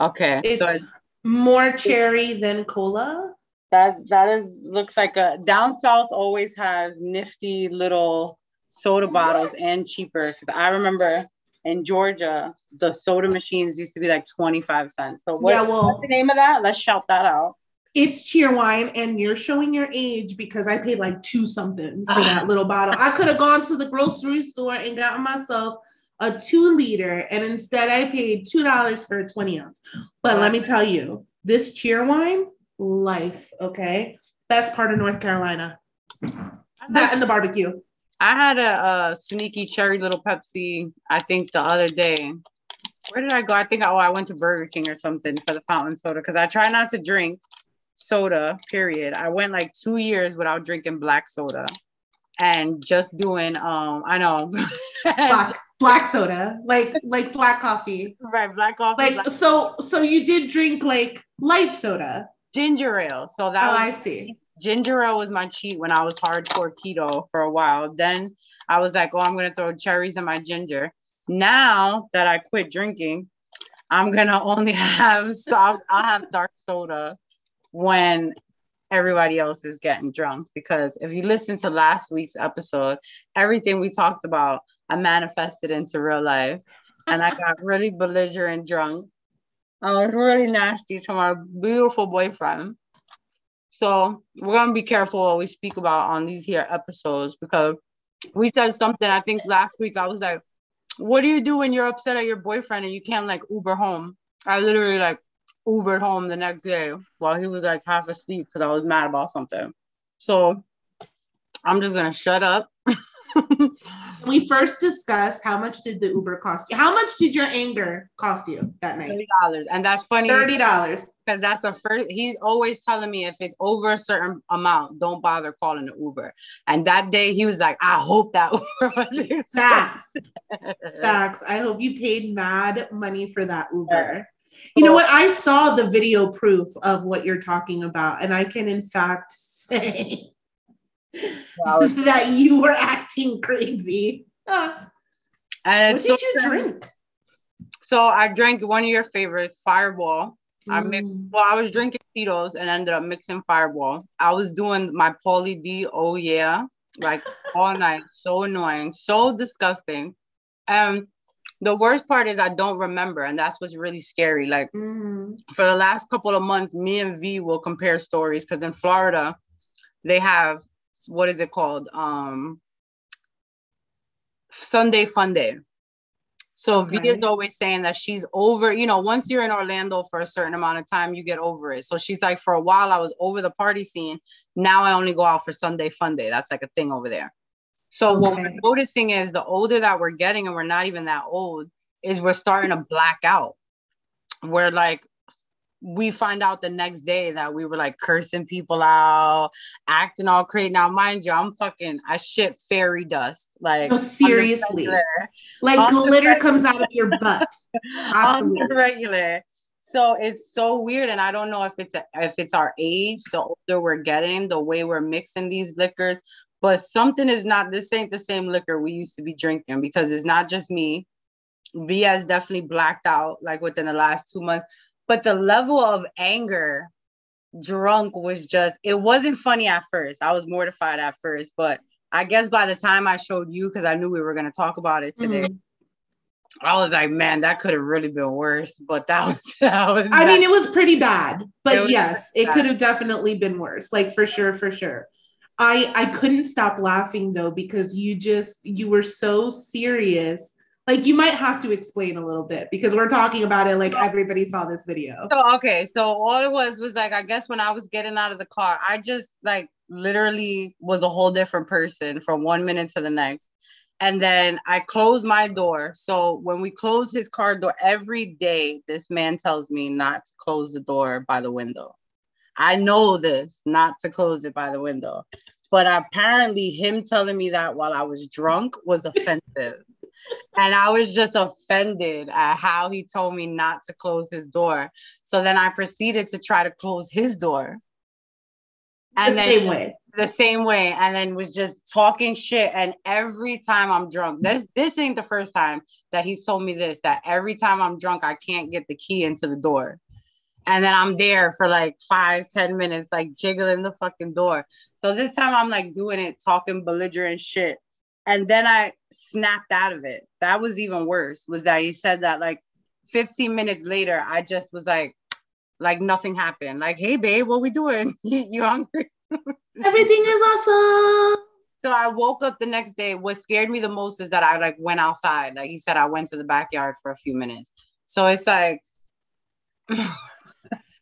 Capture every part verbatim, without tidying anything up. Okay. It's so I, more cherry it, than cola. That that is looks like a down south always has nifty little soda bottles and cheaper. Because I remember in Georgia, the soda machines used to be like twenty-five cents. So what, yeah, well, what's the name of that? Let's shout that out. It's Cheerwine, and you're showing your age because I paid like two something for that little bottle. I could have gone to the grocery store and gotten myself a two liter, and instead I paid two dollars for a twenty ounce. But let me tell you, this Cheerwine, life, okay? Best part of North Carolina. That and the barbecue. I had a, a sneaky cherry little Pepsi, I think the other day. Where did I go? I think, oh, I went to Burger King or something for the fountain soda because I try not to drink soda, period. I went like two years without drinking black soda and just doing, um, I know. black, black soda, like like black coffee. Right, black coffee. Like black So so you did drink like light soda. Ginger ale. So that oh, was- I see. Ginger ale was my cheat when I was hardcore keto for a while. Then I was like, oh, I'm going to throw cherries in my ginger. Now that I quit drinking, I'm going to only have, so I'll, I'll have dark soda when everybody else is getting drunk. Because if you listen to last week's episode, everything we talked about, I manifested into real life. And I got really belligerent drunk. I was really nasty to my beautiful boyfriend. So we're going to be careful what we speak about on these here episodes, because we said something, I think last week, I was like, what do you do when you're upset at your boyfriend and you can't like Uber home? I literally like Ubered home the next day while he was like half asleep because I was mad about something. So I'm just going to shut up. We first discussed how much did the Uber cost you? How much did your anger cost you that night? thirty dollars. And that's funny. thirty dollars. Because that's the first, he's always telling me if it's over a certain amount, don't bother calling the Uber. And that day he was like, I hope that Uber was Facts. Facts. I hope you paid mad money for that Uber. You know what? I saw the video proof of what you're talking about. And I can in fact say wow. that you were acting crazy. Huh. And what did so you drink? So I drank one of your favorites, Fireball. Mm. I mixed. Well, I was drinking Tito's and ended up mixing Fireball. I was doing my Pauly D. Oh yeah, like all night. So annoying, so disgusting. And um, the worst part is I don't remember, and that's what's really scary. Like mm. for the last couple of months, me and V will compare stories because in Florida they have. What is it called? Um, Sunday fun day. So okay. V is always saying that she's over, you know, once you're in Orlando for a certain amount of time, you get over it. So she's like, for a while, I was over the party scene. Now I only go out for Sunday fun day. That's like a thing over there. So okay. what we're noticing is the older that we're getting, and we're not even that old, is we're starting to black out. We're like, we find out the next day that we were like cursing people out, acting all crazy. Now, mind you, I'm fucking, I shit fairy dust. Like, no, seriously. Like glitter comes out of your butt. Absolutely. On the regular. So it's so weird. And I don't know if it's, a, if it's our age, the older we're getting, the way we're mixing these liquors, but something is not, this ain't the same liquor we used to be drinking because it's not just me. V has definitely blacked out like within the last two months. But the level of anger drunk was just, it wasn't funny at first. I was mortified at first, but I guess by the time I showed you, because I knew we were going to talk about it today, mm-hmm. I was like, man, that could have really been worse, but that was, that was I bad. mean, it was pretty bad, but yes, it could have definitely been worse. Like for sure, for sure. I, I couldn't stop laughing though, because you just, you were so serious. Like, you might have to explain a little bit because we're talking about it like everybody saw this video. So, okay. So all it was was like, I guess when I was getting out of the car, I just like literally was a whole different person from one minute to the next. And then I closed my door. So when we close his car door every day, this man tells me not to close the door by the window. I know this, not to close it by the window. But apparently him telling me that while I was drunk was offensive. And I was just offended at how he told me not to close his door. So then I proceeded to try to close his door. And the then, same way. The same way. And then was just talking shit. And every time I'm drunk, this this ain't the first time that he's told me this, that every time I'm drunk, I can't get the key into the door. And then I'm there for like five, ten minutes, like jiggling the fucking door. So this time I'm like doing it, talking belligerent shit. And then I snapped out of it. That was even worse, was that he said that like fifteen minutes later, I just was like, like nothing happened. Like, hey, babe, what we doing? You hungry? Everything is awesome. So I woke up the next day. What scared me the most is that I like went outside. Like he said, I went to the backyard for a few minutes. So it's like...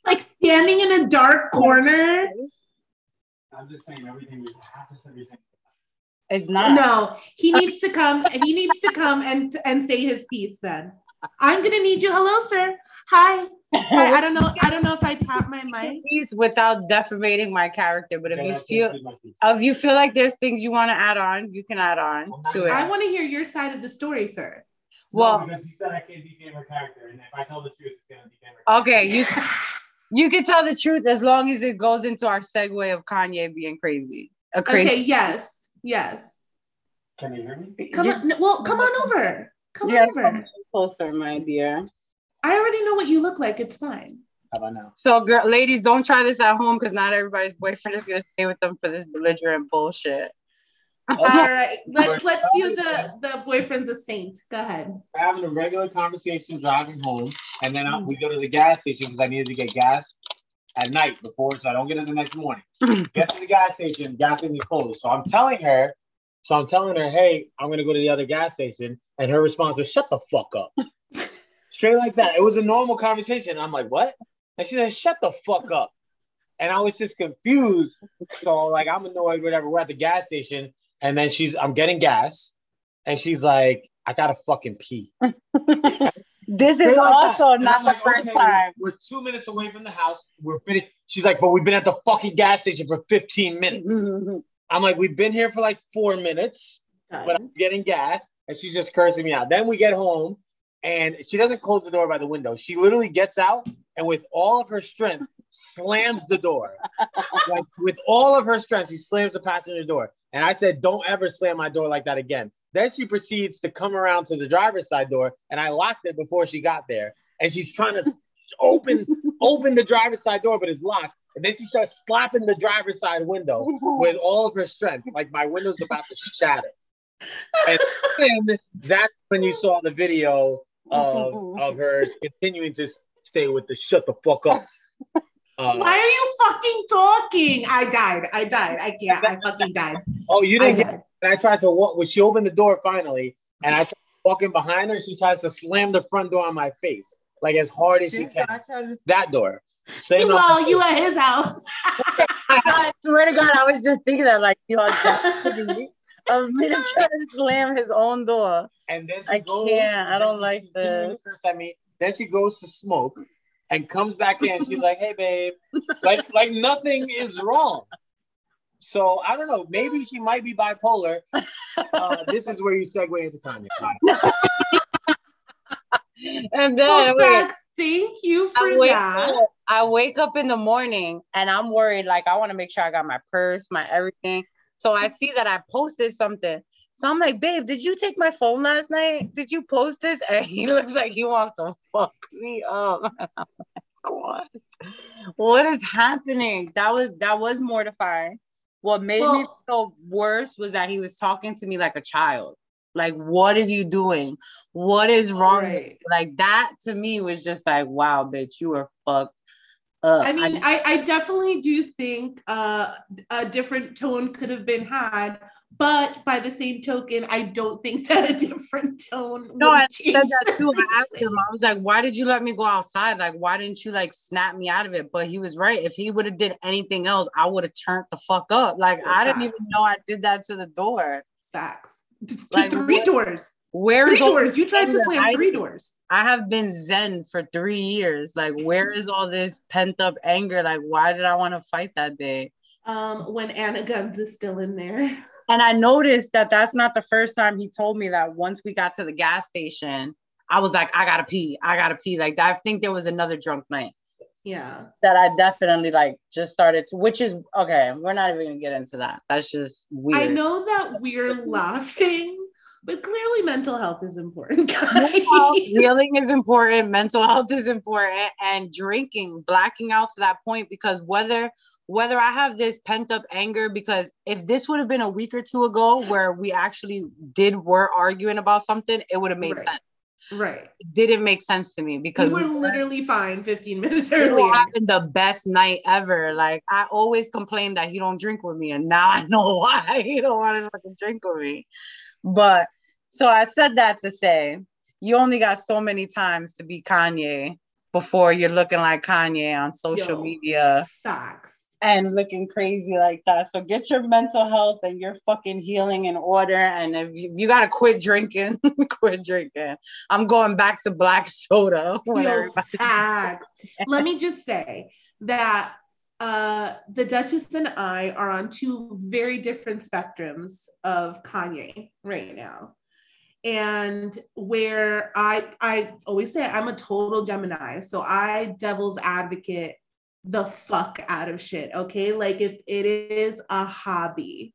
like standing in a dark corner. I'm just saying everything we have to say everything. It's not. No, he needs to come. He needs to come and and say his piece. Then I'm gonna need you. Hello, sir. Hi. Hi. I don't know. I don't know if I tap my mic. Please, without defamating my character, but if yeah, you feel if you feel like there's things you want to add on, you can add on well, to I, it. I want to hear your side of the story, sir. Well, no, because you said I can't defame her character, and if I tell the truth, it's gonna defame her character. Okay, you. You can tell the truth as long as it goes into our segue of Kanye being crazy. A crazy okay, yes, yes. Can you hear me? Come on, well, come on over. Come yeah, on over. Come closer, my dear. I already know what you look like. It's fine. How about now? So, girl, ladies, don't try this at home because not everybody's boyfriend is going to stay with them for this belligerent bullshit. All right, let's let's do the the boyfriend's a saint. Go ahead. We're having a regular conversation driving home, and then I, we go to the gas station because I needed to get gas at night before, so I don't get it the next morning. Get to the gas station, gas is closed. So I'm telling her, so I'm telling her, hey, I'm gonna go to the other gas station, and her response was, "Shut the fuck up," straight like that. It was a normal conversation. I'm like, what? And she said, "Shut the fuck up," and I was just confused. So like, I'm annoyed. Whatever. We're at the gas station. And then she's, I'm getting gas. And she's like, I gotta fucking pee. This is also not the first time. We're two minutes away from the house. We're finished. She's like, but we've been at the fucking gas station for fifteen minutes. Mm-hmm. I'm like, we've been here for like four minutes, right. But I'm getting gas. And she's just cursing me out. Then we get home and she doesn't close the door by the window. She literally gets out and with all of her strength, slams the door. Like with all of her strength, she slams the passenger door. And I said, don't ever slam my door like that again. Then she proceeds to come around to the driver's side door, and I locked it before she got there. And she's trying to open open the driver's side door, but it's locked. And then she starts slapping the driver's side window with all of her strength. Like my window's about to shatter. And then that's when you saw the video of, of her continuing to stay with the shut the fuck up. Uh, Why are you fucking talking? I died. I died. I can't. I fucking died. Oh, you didn't I get it. And I tried to walk. Well, she opened the door finally, and I tried walking behind her. She tries to slam the front door on my face, like as hard as she can. That door. Same well, you at his house. I swear to God, I was just thinking that, like, you are just of me to try to slam his own door. And then she I goes, can't. I don't like this. I mean, then she goes to smoke. And comes back in, she's like, hey, babe, like like nothing is wrong. So I don't know, maybe she might be bipolar. Uh, this is where you segue into Kanye. And then, well, wait, Zach, thank you for I wake, that. Up, I wake up in the morning and I'm worried, like I want to make sure I got my purse, my everything. So I see that I posted something. So I'm like, babe, did you take my phone last night? Did you post this? And he looks like he wants to fuck me up. And I'm like, what? What is happening? That was that was mortifying. What made well, me feel worse was that he was talking to me like a child. Like, what are you doing? What is wrong? Right. Like that to me was just like, wow, bitch, you are fucked up. I mean, I, I definitely do think uh, a different tone could have been had. But by the same token, I don't think that a different tone. No, I said that too. I asked him, I was like, why did you let me go outside? Like, why didn't you like snap me out of it? But he was right. If he would have did anything else, I would have turned the fuck up. Like, oh, I facts. Didn't even know I did that to the door. Facts. Like, to three where, doors. Where three is doors. All- you tried to slam three doors. I have been zen for three years. Like, where is all this pent up anger? Like, why did I want to fight that day? Um, when Anna Guns is still in there. And I noticed that that's not the first time he told me that once we got to the gas station, I was like, I gotta pee. I gotta pee. Like, I think there was another drunk night. Yeah. That I definitely like just started to, which is okay. We're not even gonna get into that. That's just weird. I know that we're laughing, but clearly mental health is important, guys. Healing is important, mental health is important, and drinking, blacking out to that point, because whether whether I have this pent up anger, because if this would have been a week or two ago where we actually did were arguing about something, it would have made right. sense. Right. It didn't make sense to me because we were we, literally fine fifteen minutes earlier. We were having the best night ever. Like, I always complained that he don't drink with me, and now I know why he don't want to fucking drink with me. But so I said that to say, you only got so many times to be Kanye before you're looking like Kanye on social Yo, media. Facts. And looking crazy like that. So get your mental health and your fucking healing in order. And if you, you gotta quit drinking, quit drinking. I'm going back to black soda. Let me just say that uh, the Duchess and I are on two very different spectrums of Kanye right now. And where I I always say I'm a total Gemini, so I devil's advocate the fuck out of shit, okay? Like, if it is a hobby,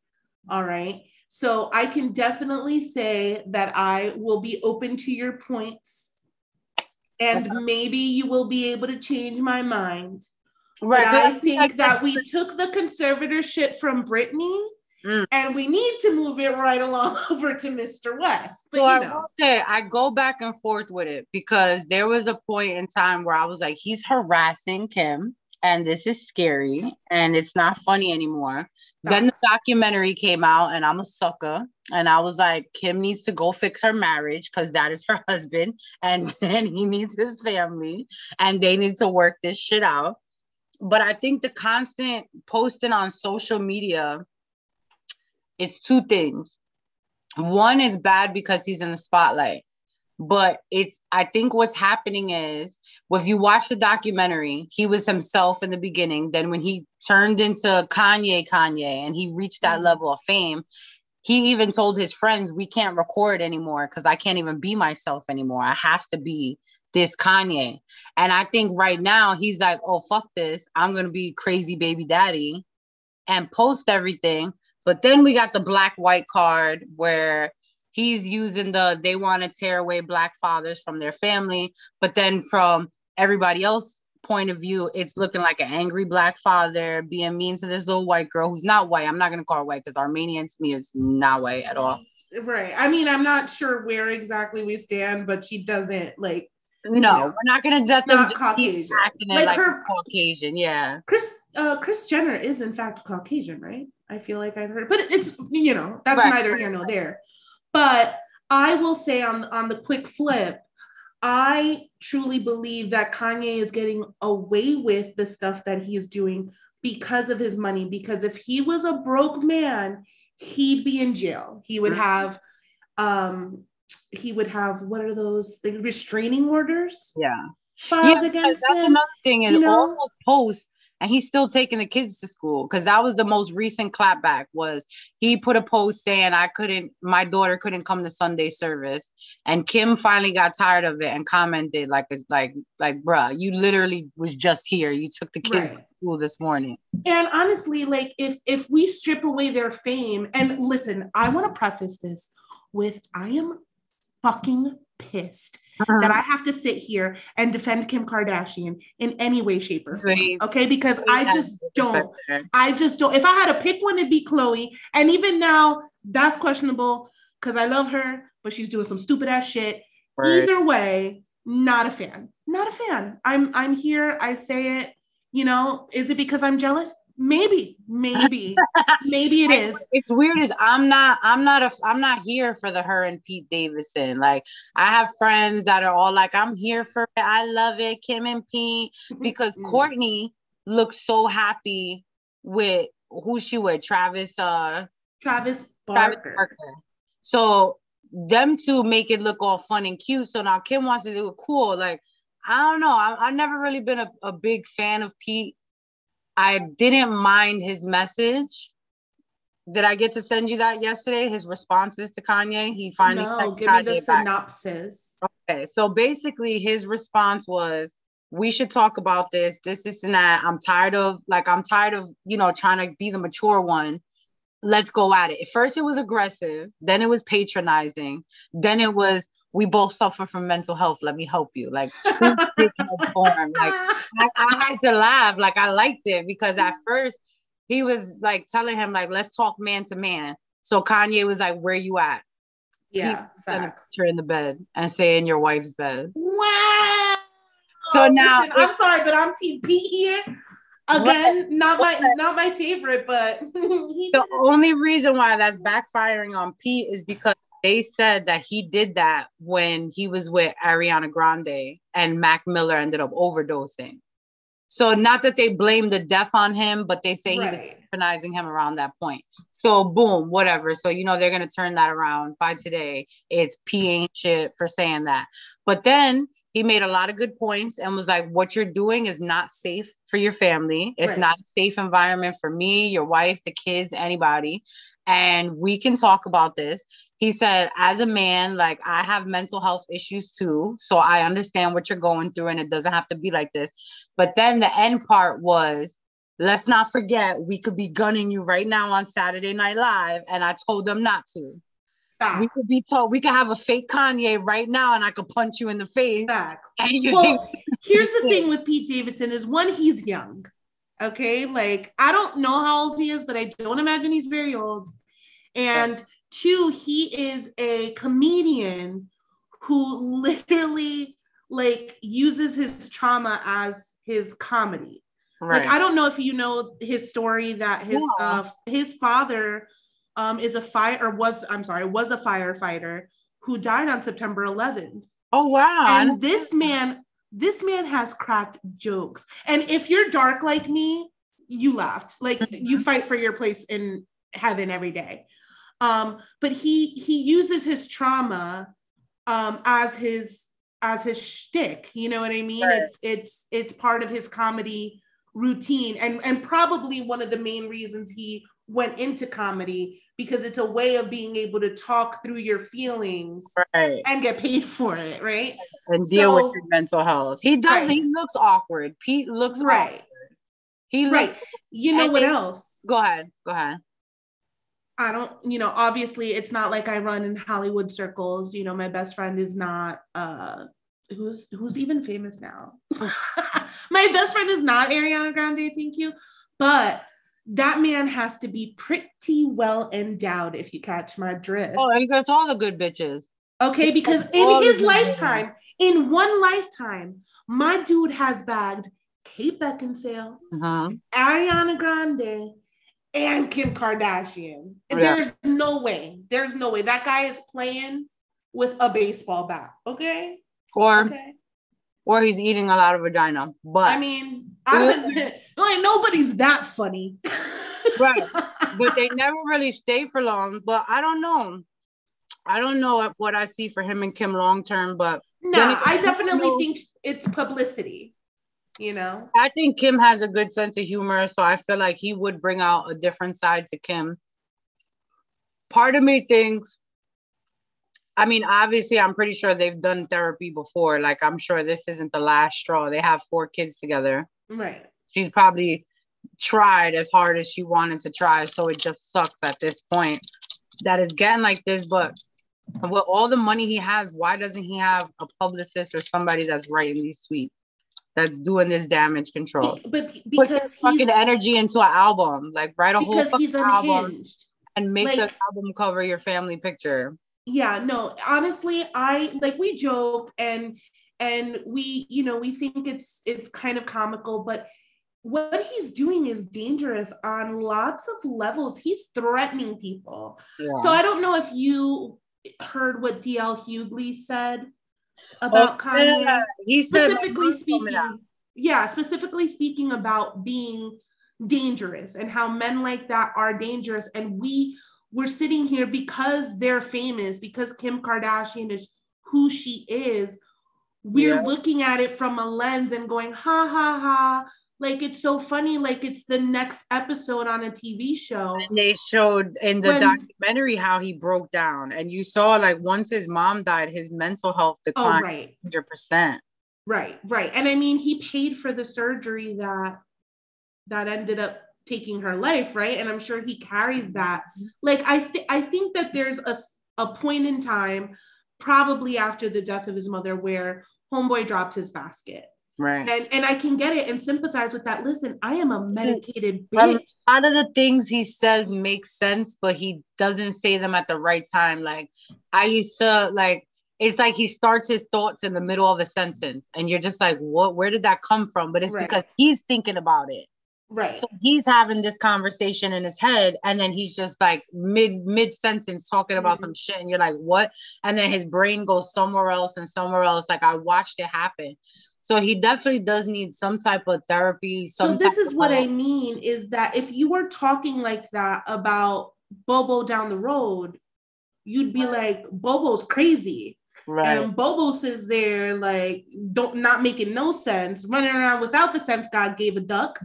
all right? So I can definitely say that I will be open to your points, and maybe you will be able to change my mind. Right. But I think that we took the conservatorship from Britney, mm. and we need to move it right along over to Mister West. But, so you know. I will say, I go back and forth with it, because there was a point in time where I was like, he's harassing Kim. And this is scary, and it's not funny anymore. Nice. Then the documentary came out, and I'm a sucker. And I was like, Kim needs to go fix her marriage, because that is her husband, and then he needs his family, and they need to work this shit out. But I think the constant posting on social media, it's two things. One is bad because he's in the spotlight. But it's, I think what's happening is, well, if you watch the documentary, he was himself in the beginning. Then when he turned into Kanye, Kanye, and he reached that level of fame, he even told his friends, we can't record anymore because I can't even be myself anymore. I have to be this Kanye. And I think right now he's like, oh, fuck this. I'm going to be crazy baby daddy and post everything. But then we got the black white card where he's using the, they want to tear away black fathers from their family. But then from everybody else's point of view, it's looking like an angry black father being mean to this little white girl who's not white. I'm not going to call her white because Armenian to me is not white at all. Right. I mean, I'm not sure where exactly we stand, but she doesn't like. No, you know, we're not going to judge them. Just Caucasian. Like, like her Caucasian. Yeah. Kris, uh, Kris Jenner is in fact Caucasian, right? I feel like I've heard, but it's, you know, that's right. Neither here nor there. But I will say on, on the quick flip, I truly believe that Kanye is getting away with the stuff that he's doing because of his money. Because if he was a broke man, he'd be in jail. He would have, um, he would have, what are those things? Restraining orders? Yeah. Filed yeah, against that's him. Another thing is, you know? All those posts. And he's still taking the kids to school, because that was the most recent clapback, was he put a post saying I couldn't, my daughter couldn't come to Sunday service. And Kim finally got tired of it and commented like, like, like, bruh, you literally was just here. You took the kids right. to school this morning. And honestly, like if, if we strip away their fame, and listen, I want to preface this with, I am fucking pissed that I have to sit here and defend Kim Kardashian in any way, shape, or form. Okay, because I just don't. I just don't. If I had to pick one, it'd be Khloe. And even now, that's questionable because I love her, but she's doing some stupid ass shit. Right. Either way, not a fan. Not a fan. I'm I'm here. I say it. You know, is it because I'm jealous? Maybe, maybe, maybe it is. It's weird. Is I'm not, I'm not, a, I'm not here for the her and Pete Davidson. Like I have friends that are all like, I'm here for it. I love it, Kim and Pete, because Courtney looks so happy with who she with, Travis, uh, Travis Barker. Travis Barker. So them two make it look all fun and cute. So now Kim wants to do it cool. Like I don't know. I, I've never really been a, a big fan of Pete. I didn't mind his message. Did I get to send you that yesterday? His responses to Kanye? He finally no, texted Kanye back. Give me the synopsis. Okay, so basically his response was, we should talk about this, this, this, and that. I'm tired of, like, I'm tired of, you know, trying to be the mature one. Let's go at it. At first, it was aggressive. Then it was patronizing. Then it was, we both suffer from mental health. Let me help you. Like, form. like I, I had to laugh. Like, I liked it because at first he was like telling him, like, let's talk man to man. So Kanye was like, where you at? Yeah. Her in the bed and say in your wife's bed. Wow. So now Listen, I'm sorry, but I'm Team Pete here. Again, what? not my what? not my favorite, but the only reason why that's backfiring on Pete is because they said that he did that when he was with Ariana Grande and Mac Miller ended up overdosing. So not that they blame the death on him, but they say right. he was patronizing him around that point. So boom, whatever. So, you know, they're going to turn that around by today. It's P ain't shit for saying that. But then he made a lot of good points and was like, what you're doing is not safe for your family. It's right. not a safe environment for me, your wife, the kids, anybody. And we can talk about this. He said, as a man, like, I have mental health issues too. So I understand what you're going through and it doesn't have to be like this. But then the end part was, let's not forget, we could be gunning you right now on Saturday Night Live. And I told them not to. Facts. We could be told, we could have a fake Kanye right now and I could punch you in the face. Facts. And you well, here's the thing with Pete Davidson is, one, he's young. Okay. Like, I don't know how old he is, but I don't imagine he's very old. And yeah. Two, he is a comedian who literally, like, uses his trauma as his comedy. Right. Like, I don't know if you know his story that his yeah. uh, his father um, is a fire or was, I'm sorry, was a firefighter who died on September eleventh. Oh, wow. And this man, this man has cracked jokes. And if you're dark like me, you laughed. Like, mm-hmm. you fight for your place in heaven every day. Um, but he, he uses his trauma, um, as his, as his shtick, you know what I mean? Right. It's, it's, it's part of his comedy routine and, and probably one of the main reasons he went into comedy, because it's a way of being able to talk through your feelings right. and get paid for it. Right. And deal so, with your mental health. He does. Right. He looks awkward. Pete looks right. Awkward. He looks, right. You know what he, else? Go ahead. Go ahead. I don't, you know, obviously it's not like I run in Hollywood circles. You know, my best friend is not, uh, who's, who's even famous now. My best friend is not Ariana Grande. Thank you. But that man has to be pretty well endowed. If you catch my drift. Oh, and that's all the good bitches. Okay. Because that's in his lifetime, bitches. in one lifetime, my dude has bagged Kate Beckinsale, uh-huh. Ariana Grande, and Kim Kardashian. And yeah. there's no way. There's no way. That guy is playing with a baseball bat. Okay? Or okay. or he's eating a lot of vagina. But I mean, I like, nobody's that funny. Right. But they never really stay for long. But I don't know. I don't know what I see for him and Kim long term, but no, nah, I definitely know. think it's publicity. You know, I think Kim has a good sense of humor, so I feel like he would bring out a different side to Kim. Part of me thinks, I mean, obviously, I'm pretty sure they've done therapy before. Like, I'm sure this isn't the last straw. They have four kids together. Right. She's probably tried as hard as she wanted to try, so it just sucks at this point that it's getting like this. But with all the money he has, why doesn't he have a publicist or somebody that's writing these tweets? That's doing this damage control. But because put his fucking energy into an album, like write a whole fucking album and make like, the album cover your family picture. Yeah, no, honestly, I like we joke and and we, you know, we think it's it's kind of comical, but what he's doing is dangerous on lots of levels. He's threatening people. Yeah. So I don't know if you heard what D L Hughley said about oh, Kanye, yeah. he specifically speaking, yeah, specifically speaking about being dangerous and how men like that are dangerous. And we were sitting here because they're famous, because Kim Kardashian is who she is. We're yeah. looking at it from a lens and going, ha, ha, ha. Like, it's so funny. Like, it's the next episode on a T V show. And they showed in the when, documentary how he broke down. And you saw, like, once his mom died, his mental health declined oh, right. one hundred percent. Right, right. And I mean, he paid for the surgery that that ended up taking her life, right? And I'm sure he carries that. Like, I, th- I think that there's a, a point in time, probably after the death of his mother, where homeboy dropped his basket. Right. And and I can get it and sympathize with that. Listen, I am a medicated bitch. A lot of the things he says make sense, but he doesn't say them at the right time. Like, I used to, like, it's like he starts his thoughts in the middle of a sentence and you're just like, what, where did that come from? But it's right. because he's thinking about it. Right. So he's having this conversation in his head and then he's just like mid mid sentence talking about mm-hmm. some shit and you're like, what? And then his brain goes somewhere else and somewhere else. Like, I watched it happen. So he definitely does need some type of therapy. So this is what I mean, is that if you were talking like that about Bobo down the road, you'd be like, Bobo's crazy. Right. And Bobo sits there like, don't not making no sense, running around without the sense God gave a duck.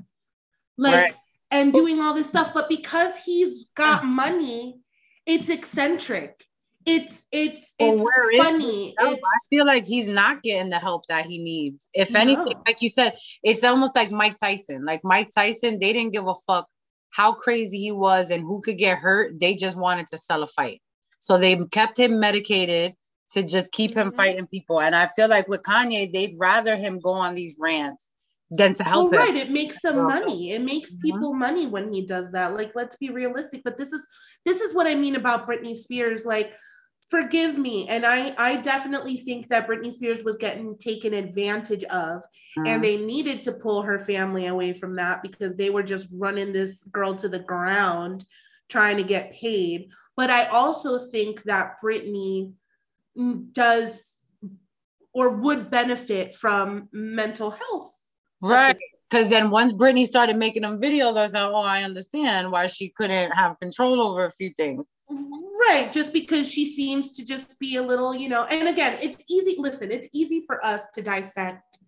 Like, right. and doing all this stuff. But because he's got money, it's eccentric. It's it's it's well, funny. It's, I feel like he's not getting the help that he needs. If anything, no. like you said, it's almost like Mike Tyson. Like Mike Tyson, they didn't give a fuck how crazy he was and who could get hurt. They just wanted to sell a fight. So they kept him medicated to just keep him mm-hmm. fighting people. And I feel like with Kanye, they'd rather him go on these rants than to help well, him. Right. It makes them money. It makes people mm-hmm. money when he does that. Like, let's be realistic. But this is this is what I mean about Britney Spears. Like, forgive me. And I, I definitely think that Britney Spears was getting taken advantage of mm. and they needed to pull her family away from that because they were just running this girl to the ground trying to get paid. But I also think that Britney does or would benefit from mental health. Right. Because then once Britney started making them videos, I was like, oh, I understand why she couldn't have control over a few things. Right. Just because she seems to just be a little, you know, and again, it's easy. Listen, it's easy for us to dissect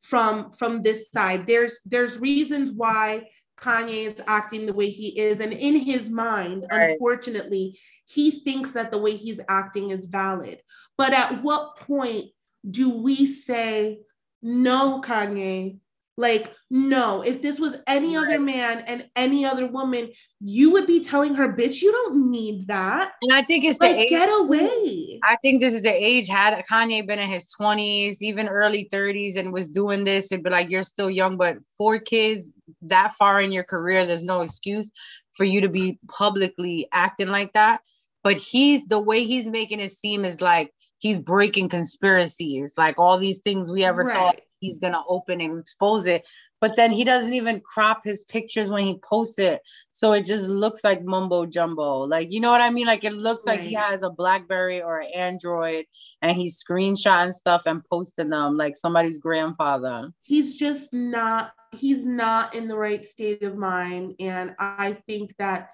from, from this side. There's, there's reasons why Kanye is acting the way he is. And in his mind, right. unfortunately, he thinks that the way he's acting is valid. But at what point do we say, no, Kanye, like, no, if this was any other man and any other woman, you would be telling her, bitch, you don't need that. And I think it's the like, age. Get away. I think this is the age. Had Kanye been in his twenties, even early thirties, and was doing this, it'd be like, you're still young, but four kids that far in your career, there's no excuse for you to be publicly acting like that. But he's the way he's making it seem is like he's breaking conspiracies, like all these things we ever right. thought. He's going to open and expose it, but then he doesn't even crop his pictures when he posts it. So it just looks like mumbo jumbo. Like, you know what I mean? Like it looks right. like he has a BlackBerry or an Android and he's screenshotting stuff and posting them like somebody's grandfather. He's just not, he's not in the right state of mind. And I think that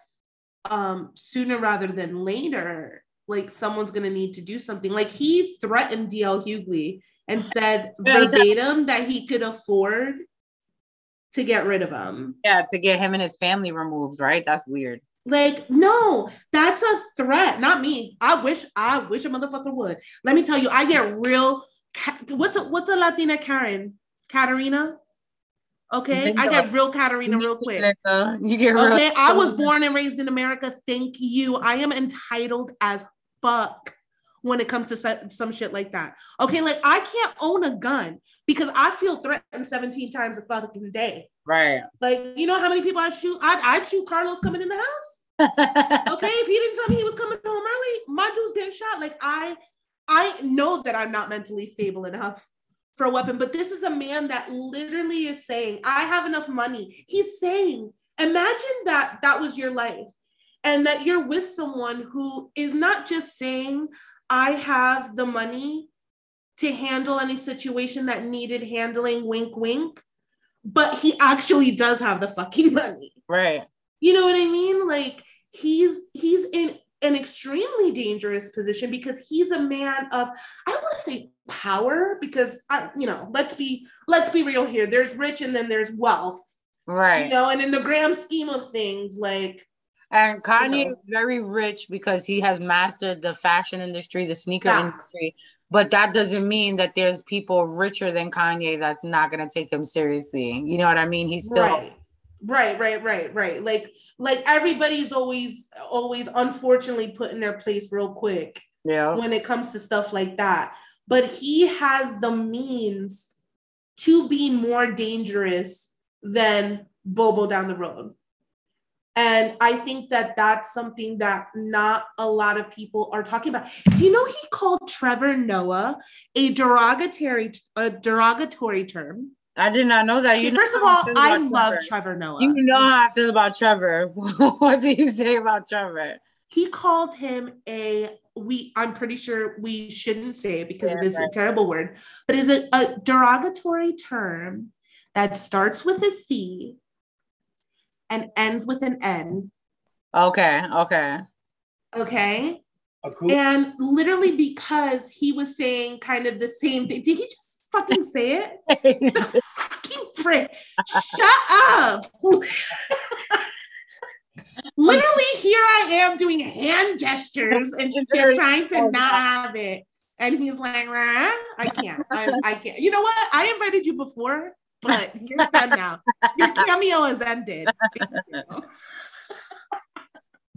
um, sooner rather than later, like someone's going to need to do something. Like he threatened D L Hughley and said verbatim that he could afford to get rid of him. Yeah, to get him and his family removed, right? That's weird. Like, no, that's a threat. Not me. I wish, I wish a motherfucker would. Let me tell you, I get real, what's a, what's a Latina Karen? Katarina? Okay, I get real Katarina real quick. You get real. Okay, I was born and raised in America. Thank you. I am entitled as fuck when it comes to some shit like that. Okay, like I can't own a gun because I feel threatened seventeen times a fucking day. Right. Like, you know how many people I shoot? I'd, I'd shoot Carlos coming in the house. Okay, if he didn't tell me he was coming home early, my dudes getting shot. Like I, I know that I'm not mentally stable enough for a weapon, but this is a man that literally is saying, I have enough money. He's saying, imagine that that was your life and that you're with someone who is not just saying, I have the money to handle any situation that needed handling, wink, wink, but he actually does have the fucking money. Right. You know what I mean? Like he's, he's in an extremely dangerous position because he's a man of, I don't want to say power because I, you know, let's be, let's be real here. There's rich and then there's wealth. Right. You know, and in the grand scheme of things, like, and Kanye is very rich because he has mastered the fashion industry, the sneaker Facts. industry. But that doesn't mean that there's people richer than Kanye that's not going to take him seriously. You know what I mean? He's still... Right. Right, right, right, right. Like, like everybody's always, always, unfortunately, put in their place real quick. Yeah. When it comes to stuff like that, but he has the means to be more dangerous than Bobo down the road, and I think that that's something that not a lot of people are talking about. Do you know he called Trevor Noah a derogatory, a derogatory term? I did not know that. You First know of all, I love Trevor. Trevor Noah. You know how I feel about Trevor. What do you say about Trevor? He called him a, we, I'm pretty sure we shouldn't say it because it's yeah, right. a terrible word, but is it a derogatory term that starts with a C and ends with an N? Okay, okay. Okay. Oh, cool. And literally because he was saying kind of the same thing. Did he just fucking say it? No, fucking prick. Shut up. Literally, here I am doing hand gestures and you're trying to not have it. And he's like, nah, I can't. I, I can't. You know what? I invited you before, but you're done now. Your cameo has ended.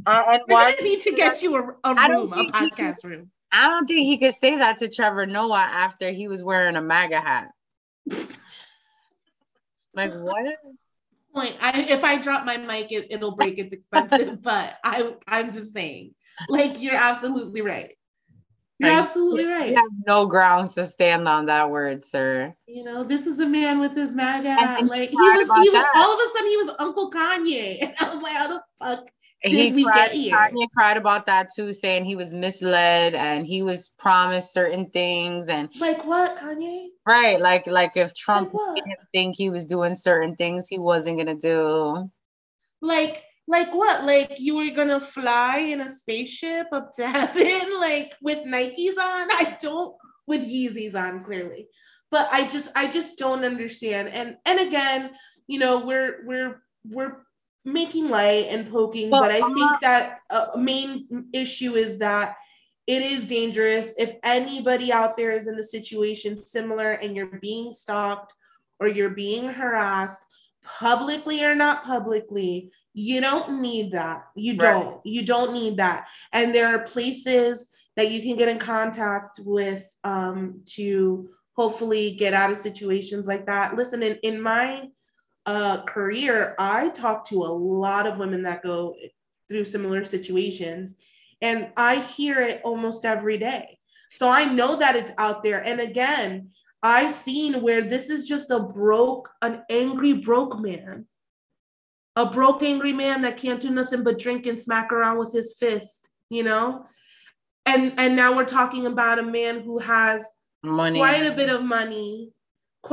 I uh, need to get you a, a room, a podcast you- room. I don't think he could say that to Trevor Noah after he was wearing a MAGA hat. Like, what? Point. I, if I drop my mic, it, it'll break. It's expensive, but I, I'm just saying. Like, you're absolutely right. You're like, absolutely right. You have no grounds to stand on that word, sir. You know, this is a man with his MAGA hat. Like, he was, he was, all of a sudden, he was Uncle Kanye. And I was like, how the fuck? Did he we cried, get here? Kanye cried about that too, saying he was misled and he was promised certain things. And like what, Kanye? Right, like like if Trump like didn't think he was doing certain things he wasn't gonna do. Like like what? Like you were gonna fly in a spaceship up to heaven, like with Nikes on? I don't with Yeezys on, clearly. But I just I just don't understand. And and again, you know, we're we're we're making light and poking, but, but I think uh, that a main issue is that it is dangerous. If anybody out there is in the situation similar and you're being stalked or you're being harassed publicly or not publicly, you don't need that. You right. don't, you don't need that. And there are places that you can get in contact with um, to hopefully get out of situations like that. Listen, in, in my Uh, career, I talk to a lot of women that go through similar situations, and I hear it almost every day. So I know that it's out there. And again, I've seen where this is just a broke, an angry broke man, a broke angry man that can't do nothing but drink and smack around with his fist, you know? And and now we're talking about a man who has money, quite a bit of money.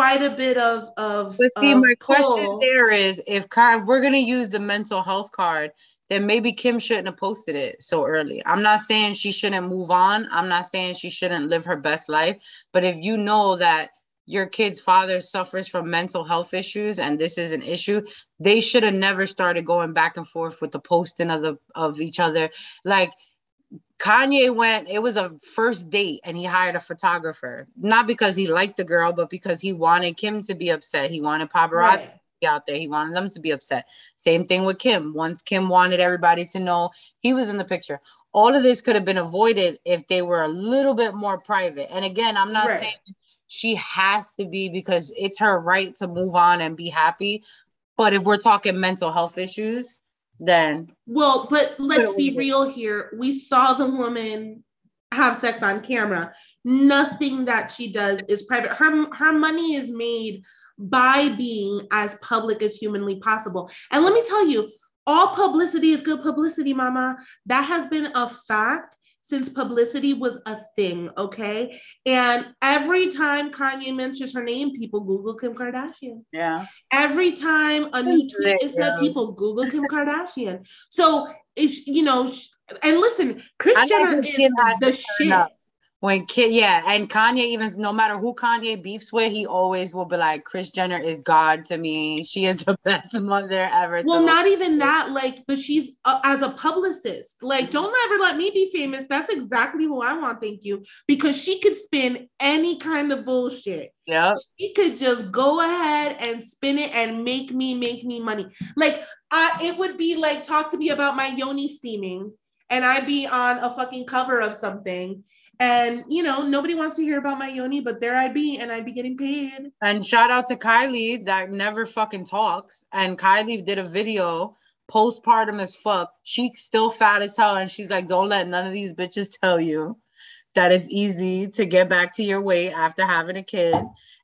Quite a bit of of. But see, of my pull. question there is, if Ky- we're gonna use the mental health card, then maybe Kim shouldn't have posted it so early. I'm not saying she shouldn't move on. I'm not saying she shouldn't live her best life. But if you know that your kid's father suffers from mental health issues and this is an issue, they should have never started going back and forth with the posting of the of each other. Like, Kanye went, it was a first date and he hired a photographer, not because he liked the girl, but because he wanted Kim to be upset. He wanted paparazzi right. to be out there. He wanted them to be upset. Same thing with Kim. Once Kim wanted everybody to know he was in the picture. All of this could have been avoided if they were a little bit more private. And again, I'm not right. saying she has to be, because it's her right to move on and be happy. But if we're talking mental health issues, then well but let's be real here. We saw the woman have sex on camera. Nothing that she does is private. Her her money is made by being as public as humanly possible. And let me tell you, all publicity is good publicity, mama. That has been a fact since publicity was a thing, okay? And every time Kanye mentions her name, people Google Kim Kardashian. Yeah. Every time a new tweet is said, people Google Kim Kardashian. So, it's, you know, and listen, Kris Jenner is the shit. Up. When Kid, yeah, and Kanye, even no matter who Kanye beefs with, he always will be like, Kris Jenner is God to me. She is the best mother ever. Well, not even that, like, but she's uh, as a publicist. Like, don't ever let me be famous. That's exactly who I want, thank you. Because she could spin any kind of bullshit. Yeah. She could just go ahead and spin it and make me, make me money. Like, I, it would be like, talk to me about my yoni steaming, and I'd be on a fucking cover of something. And, you know, nobody wants to hear about my yoni, but there I'd be, and I'd be getting paid. And shout out to Kylie that never fucking talks. And Kylie did a video, postpartum as fuck. She's still fat as hell. And she's like, don't let none of these bitches tell you that it's easy to get back to your weight after having a kid.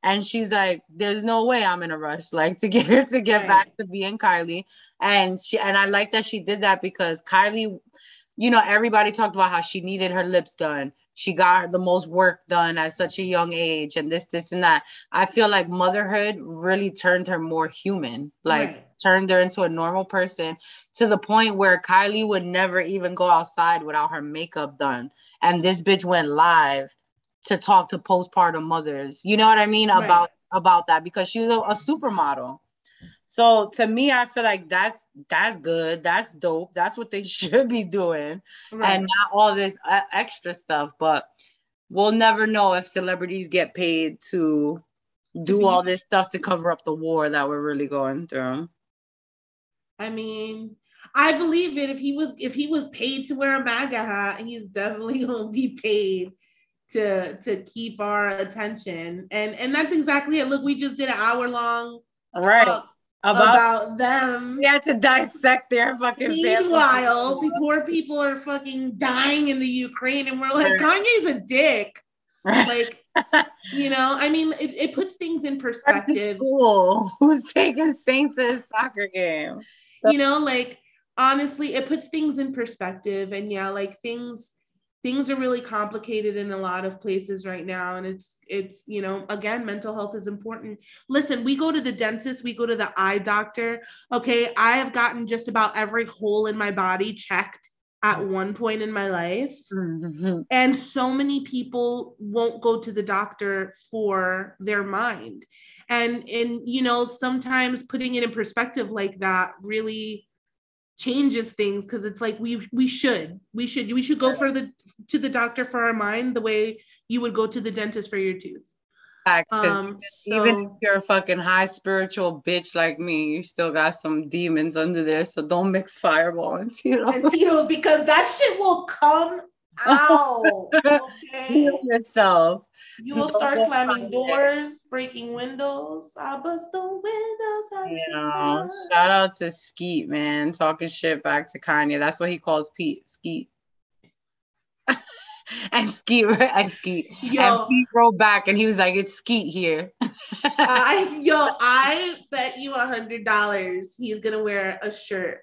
And she's like, there's no way I'm in a rush, like, to get to get right. back to being Kylie. And she, and I like that she did that, because Kylie, you know, everybody talked about how she needed her lips done. She got the most work done at such a young age, and this, this, and that. I feel like motherhood really turned her more human, like right. turned her into a normal person, to the point where Kylie would never even go outside without her makeup done. And this bitch went live to talk to postpartum mothers. You know what I mean? Right. About, about that, because she's a, a supermodel. So to me, I feel like that's that's good. That's dope. That's what they should be doing. Right. And not all this uh, extra stuff. But we'll never know if celebrities get paid to do all this stuff to cover up the war that we're really going through. I mean, I believe it. If he was if he was paid to wear a MAGA hat, he's definitely going to be paid to to keep our attention. And, and that's exactly it. Look, we just did an hour-long talk. Right. About, about them. Yeah, to dissect their fucking meanwhile, family. Poor people are fucking dying in the Ukraine, and we're like, right. Kanye's a dick. Right. Like, you know, I mean, it, it puts things in perspective. Cool. Who's taking Saint to his soccer game? You know, like, honestly, it puts things in perspective. And yeah, like, things things are really complicated in a lot of places right now. And it's, it's, you know, again, mental health is important. Listen, we go to the dentist, we go to the eye doctor. Okay. I have gotten just about every hole in my body checked at one point in my life. Mm-hmm. And so many people won't go to the doctor for their mind. And, and, you know, sometimes putting it in perspective like that really changes things, because it's like we we should we should we should go for the to the doctor for our mind the way you would go to the dentist for your tooth. Um, so, even if you're a fucking high spiritual bitch like me, you still got some demons under there, so don't mix Fireball and Tito's, and Tito's because that shit will come out. Okay, heal yourself. You will start slamming doors, breaking windows. I bust the windows. I you know, shout out to Skeet, man. Talking shit back to Kanye. That's what he calls Pete, Skeet. And Skeet, right? I Skeet. Yo, and Pete rolled back and he was like, it's Skeet here. I, yo, I bet you one hundred dollars he's going to wear a shirt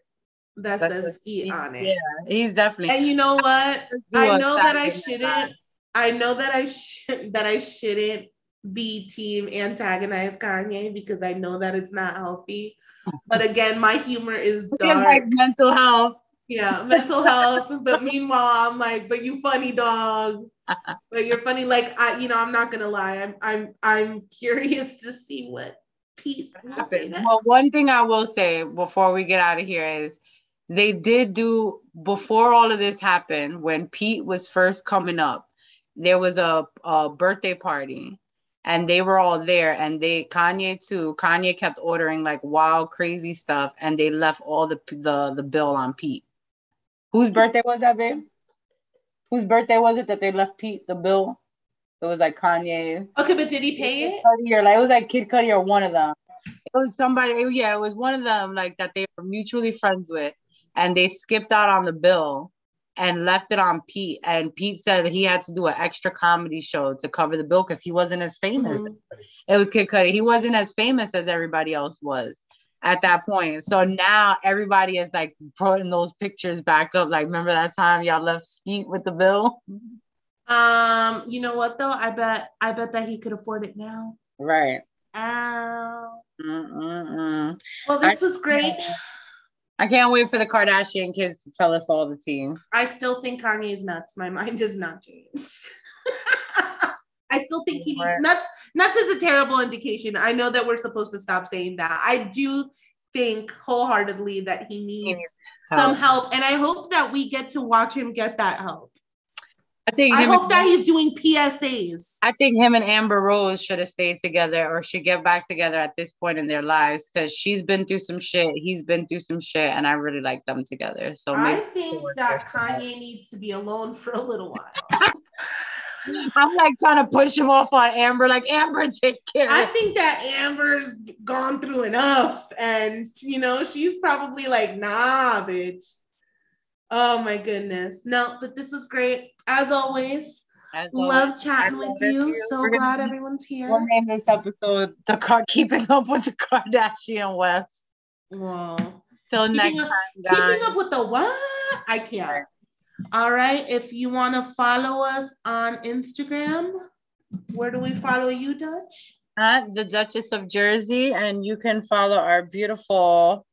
that that's says Skeet on it. Yeah, he's definitely. And you know what? I know that I shouldn't. I know that I should that I shouldn't be team antagonize Kanye, because I know that it's not healthy. But again, my humor is dark. Like mental health. Yeah, mental health. But meanwhile, I'm like, but you funny, dog. But you're funny. Like, I, you know, I'm not gonna lie. I'm I'm I'm curious to see what Pete will say next. Well, one thing I will say before we get out of here is, they did do, before all of this happened, when Pete was first coming up, there was a, a birthday party and they were all there, and they, Kanye too, Kanye kept ordering like wild, crazy stuff, and they left all the, the, the bill on Pete. Whose birthday was that, babe? Whose birthday was it that they left Pete the bill? It was like Kanye. Okay, but did he pay it? Or like, it was like Kid Cudi or one of them. It was somebody, it, yeah, it was one of them, like, that they were mutually friends with, and they skipped out on the bill and left it on Pete. And Pete said that he had to do an extra comedy show to cover the bill because he wasn't as famous. Mm-hmm. It was Kid Cudi. He wasn't as famous as everybody else was at that point. So now everybody is like putting those pictures back up. Like, remember that time y'all left Skeet with the bill? Um, you know what though? I bet, I bet that he could afford it now. Right. Ow. Mm-mm-mm. Well, this I- was great. I can't wait for the Kardashian kids to tell us all the tea. I still think Kanye's nuts. My mind has not changed. I still think he needs nuts. Nuts is a terrible indication. I know that we're supposed to stop saying that. I do think wholeheartedly that he needs, he needs help. some help. And I hope that we get to watch him get that help. I think I hope and, that he's doing P S As. I think him and Amber Rose should have stayed together or should get back together at this point in their lives, because she's been through some shit. He's been through some shit, and I really like them together. So I think that Kanye needs to be alone for a little while. I'm like trying to push him off on Amber. Like, Amber, take care. I think that Amber's gone through enough, and you know she's probably like, nah, bitch. Oh my goodness. No, but this was great. As always, As always love chatting love with you. you. So We're glad gonna, everyone's here. We'll name this episode The Car Keeping Up with the Kardashian West. Whoa. Till next up, time. Guys. Keeping up with the what? I can't. All right. If you want to follow us on Instagram, where do we follow you, Dutch? At the Duchess of Jersey. And you can follow our beautiful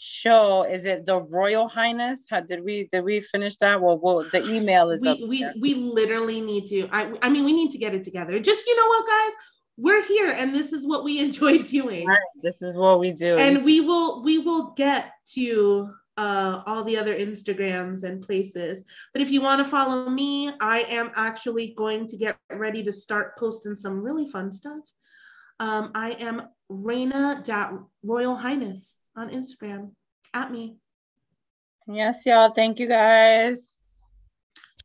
show. Is it the Royal Highness? How did we did we finish that? Well, well the email is we up we, we literally need to. I I mean we need to get it together. Just, you know what, guys, we're here and this is what we enjoy doing. Right, this is what we do, and we will we will get to uh all the other Instagrams and places. But if you want to follow me, I am actually going to get ready to start posting some really fun stuff. Um, I am Reina.Royal Highness on Instagram. At me. Yes, y'all. Thank you, guys.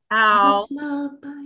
Ow. Much love. Bye.